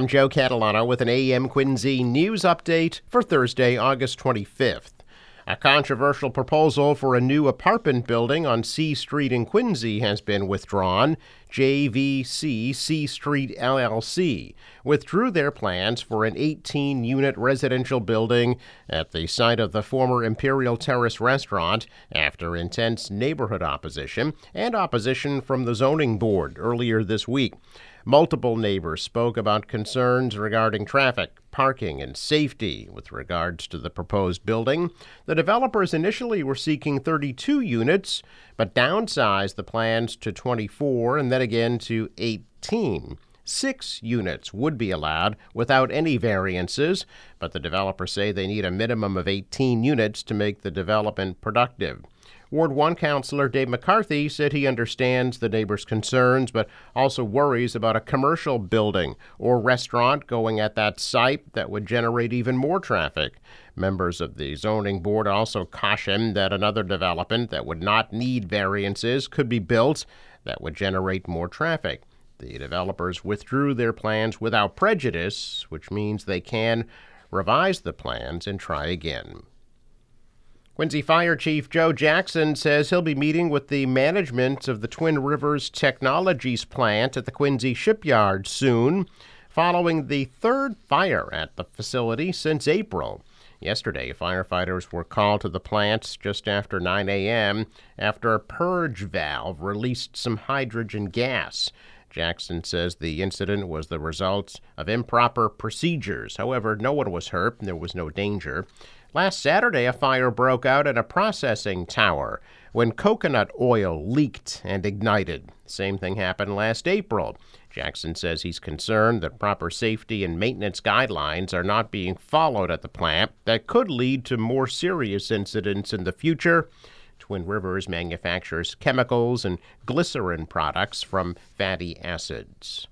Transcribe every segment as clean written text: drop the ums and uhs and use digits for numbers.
I'm Joe Catalano with an AM Quincy news update for Thursday, August 25th. A controversial proposal for a new apartment building on C Street in Quincy has been withdrawn. JVC C Street LLC withdrew their plans for an 18-unit residential building at the site of the former Imperial Terrace restaurant after intense neighborhood opposition and opposition from the zoning board earlier this week. Multiple neighbors spoke about concerns regarding traffic, parking, and safety with regards to the proposed building. The developers initially were seeking 32 units, but downsized the plans to 24 and then again to 18. 6 units would be allowed without any variances, but the developers say they need a minimum of 18 units to make the development productive. Ward 1 Councilor Dave McCarthy said he understands the neighbors' concerns, but also worries about a commercial building or restaurant going at that site that would generate even more traffic. Members of the zoning board also cautioned that another development that would not need variances could be built that would generate more traffic. The developers withdrew their plans without prejudice, which means they can revise the plans and try again. Quincy Fire Chief Joe Jackson says he'll be meeting with the management of the Twin Rivers Technologies plant at the Quincy shipyard soon, following the third fire at the facility since April. Yesterday, firefighters were called to the plant just after 9 a.m. after a purge valve released some hydrogen gas. Jackson says the incident was the result of improper procedures. However, no one was hurt and there was no danger. Last Saturday, a fire broke out at a processing tower when coconut oil leaked and ignited. Same thing happened last April. Jackson says he's concerned that proper safety and maintenance guidelines are not being followed at the plant that could lead to more serious incidents in the future. Twin Rivers manufactures chemicals and glycerin products from fatty acids.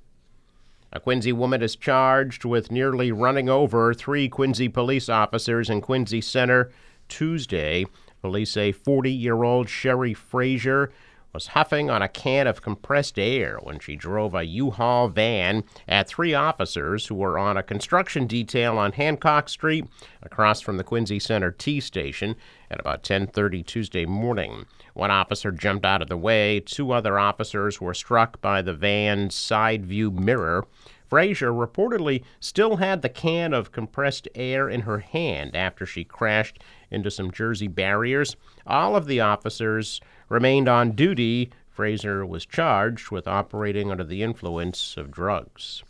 A Quincy woman is charged with nearly running over 3 Quincy police officers in Quincy Center Tuesday. Police say 40-year-old Sherry Fraser was huffing on a can of compressed air when she drove a U-Haul van at 3 officers who were on a construction detail on Hancock Street across from the Quincy Center T station at about 10:30 Tuesday morning. One officer jumped out of the way. 2 other officers were struck by the van's side view mirror. Fraser reportedly still had the can of compressed air in her hand after she crashed into some Jersey barriers. All of the officers remained on duty. Fraser was charged with operating under the influence of drugs.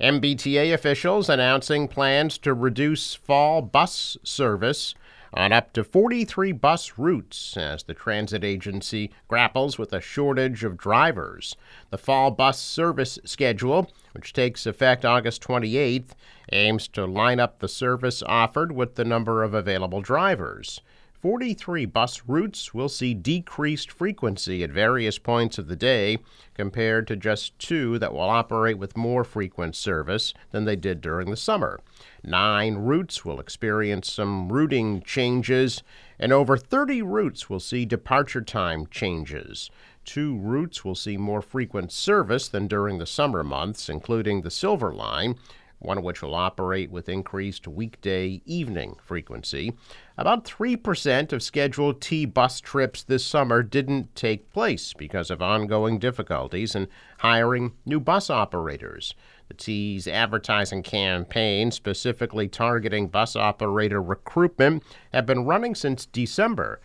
MBTA officials announcing plans to reduce fall bus service on up to 43 bus routes as the transit agency grapples with a shortage of drivers. The fall bus service schedule, which takes effect August 28th, aims to line up the service offered with the number of available drivers. 43 bus routes will see decreased frequency at various points of the day compared to just 2 that will operate with more frequent service than they did during the summer. 9 routes will experience some routing changes, and over 30 routes will see departure time changes. 2 routes will see more frequent service than during the summer months, including the Silver Line, one of which will operate with increased weekday evening frequency. About 3% of Scheduled T bus trips this summer didn't take place because of ongoing difficulties in hiring new bus operators. The T's advertising campaign, specifically targeting bus operator recruitment, have been running since December,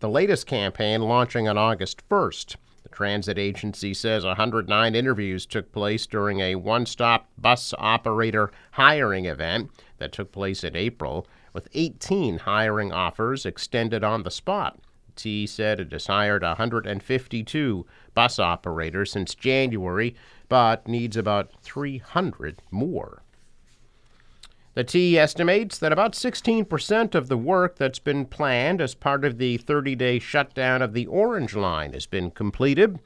the latest campaign launching on August 1st. The transit agency says 109 interviews took place during a one-stop bus operator hiring event that took place in April, with 18 hiring offers extended on the spot. T said it has hired 152 bus operators since January, but needs about 300 more. The T estimates that about 16% of the work that's been planned as part of the 30-day shutdown of the Orange Line has been completed.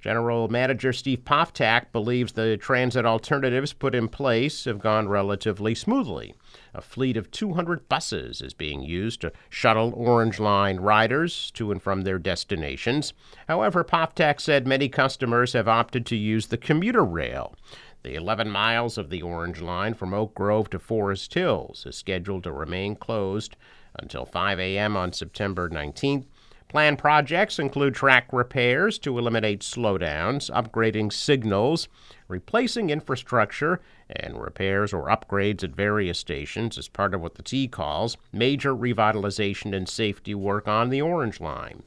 General Manager Steve Poftak believes the transit alternatives put in place have gone relatively smoothly. A fleet of 200 buses is being used to shuttle Orange Line riders to and from their destinations. However, Poftak said many customers have opted to use the commuter rail. The 11 miles of the Orange Line from Oak Grove to Forest Hills is scheduled to remain closed until 5 a.m. on September 19th. Planned projects include track repairs to eliminate slowdowns, upgrading signals, replacing infrastructure, and repairs or upgrades at various stations as part of what the T calls major revitalization and safety work on the Orange Line.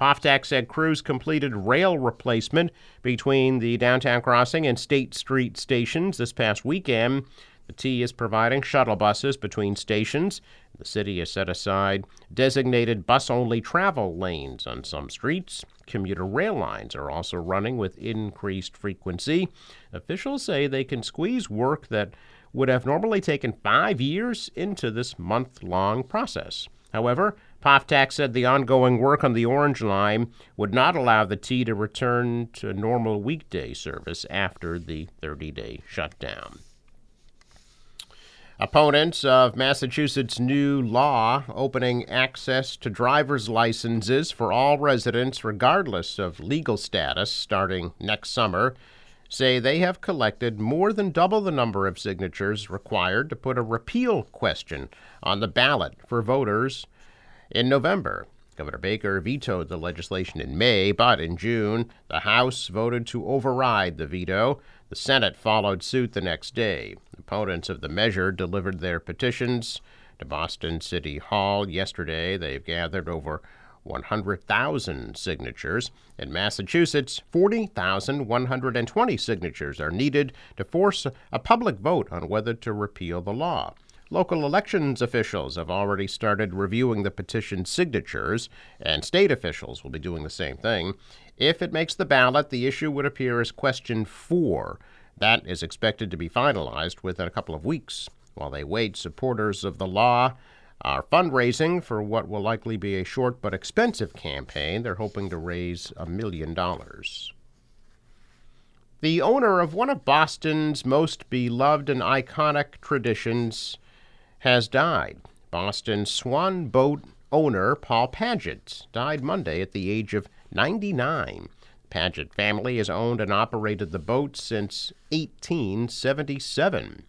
Poftak said crews completed rail replacement between the Downtown Crossing and State Street stations this past weekend. The T is providing shuttle buses between stations. The city has set aside designated bus-only travel lanes on some streets. Commuter rail lines are also running with increased frequency. Officials say they can squeeze work that would have normally taken 5 years into this month-long process. However, Poftak said the ongoing work on the Orange Line would not allow the T to return to normal weekday service after the 30-day shutdown. Opponents of Massachusetts' new law opening access to driver's licenses for all residents regardless of legal status starting next summer say they have collected more than double the number of signatures required to put a repeal question on the ballot for voters in November. Governor Baker vetoed the legislation in May, but in June, the House voted to override the veto. The Senate followed suit the next day. Opponents of the measure delivered their petitions to Boston City Hall yesterday. They've gathered over 100,000 signatures. In Massachusetts, 40,120 signatures are needed to force a public vote on whether to repeal the law. Local elections officials have already started reviewing the petition signatures, and state officials will be doing the same thing. If it makes the ballot, the issue would appear as question 4. That is expected to be finalized within a couple of weeks. While they wait, supporters of the law are fundraising for what will likely be a short but expensive campaign. They're hoping to raise $1 million. The owner of one of Boston's most beloved and iconic traditions has died. Boston Swan Boat owner Paul Paget died Monday at the age of 99. The Paget family has owned and operated the boat since 1877.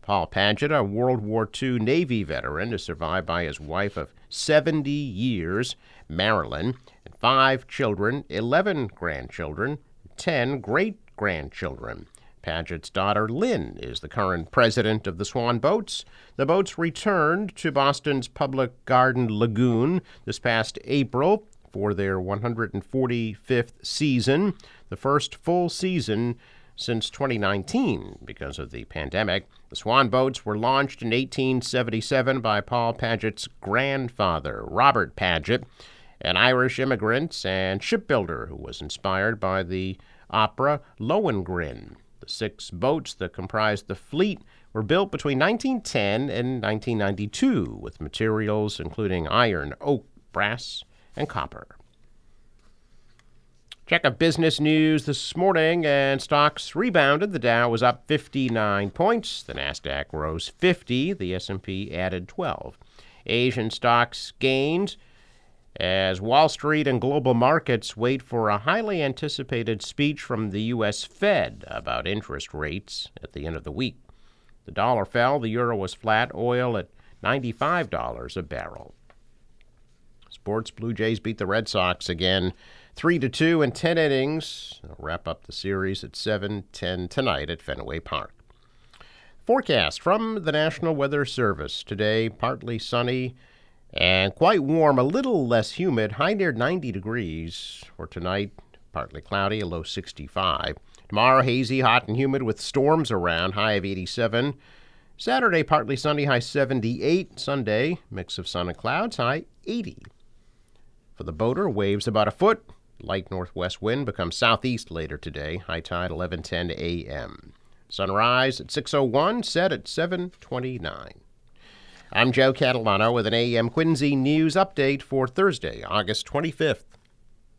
Paul Paget, a World War II Navy veteran, is survived by his wife of 70 years, Marilyn, and 5 children, 11 grandchildren, 10 great-grandchildren. Paget's daughter, Lynn, is the current president of the Swan Boats. The boats returned to Boston's Public Garden Lagoon this past April for their 145th season, the first full season since 2019 because of the pandemic. The Swan Boats were launched in 1877 by Paul Paget's grandfather, Robert Paget, an Irish immigrant and shipbuilder who was inspired by the opera Lohengrin. The 6 boats that comprised the fleet were built between 1910 and 1992 with materials including iron, oak, brass, and copper. Check of business news this morning, and stocks rebounded. The Dow was up 59 points. The Nasdaq rose 50. The S&P added 12. Asian stocks gained as Wall Street and global markets wait for a highly anticipated speech from the U.S. Fed about interest rates at the end of the week. The dollar fell, the euro was flat, oil at $95 a barrel. Sports, Blue Jays beat the Red Sox again 3-2 in 10 innings. They'll wrap up the series at 7:10 tonight at Fenway Park. Forecast from the National Weather Service. Today, partly sunny and quite warm, a little less humid, high near 90 degrees. For tonight, partly cloudy, a low 65. Tomorrow, hazy, hot, and humid with storms around, high of 87. Saturday, partly sunny, high 78. Sunday, mix of sun and clouds, high 80. For the boater, waves about a foot. Light northwest wind becomes southeast later today, high tide 11:10 a.m. Sunrise at 6:01, set at 7:29. I'm Joe Catalano with an AM Quincy News update for Thursday, August 25th.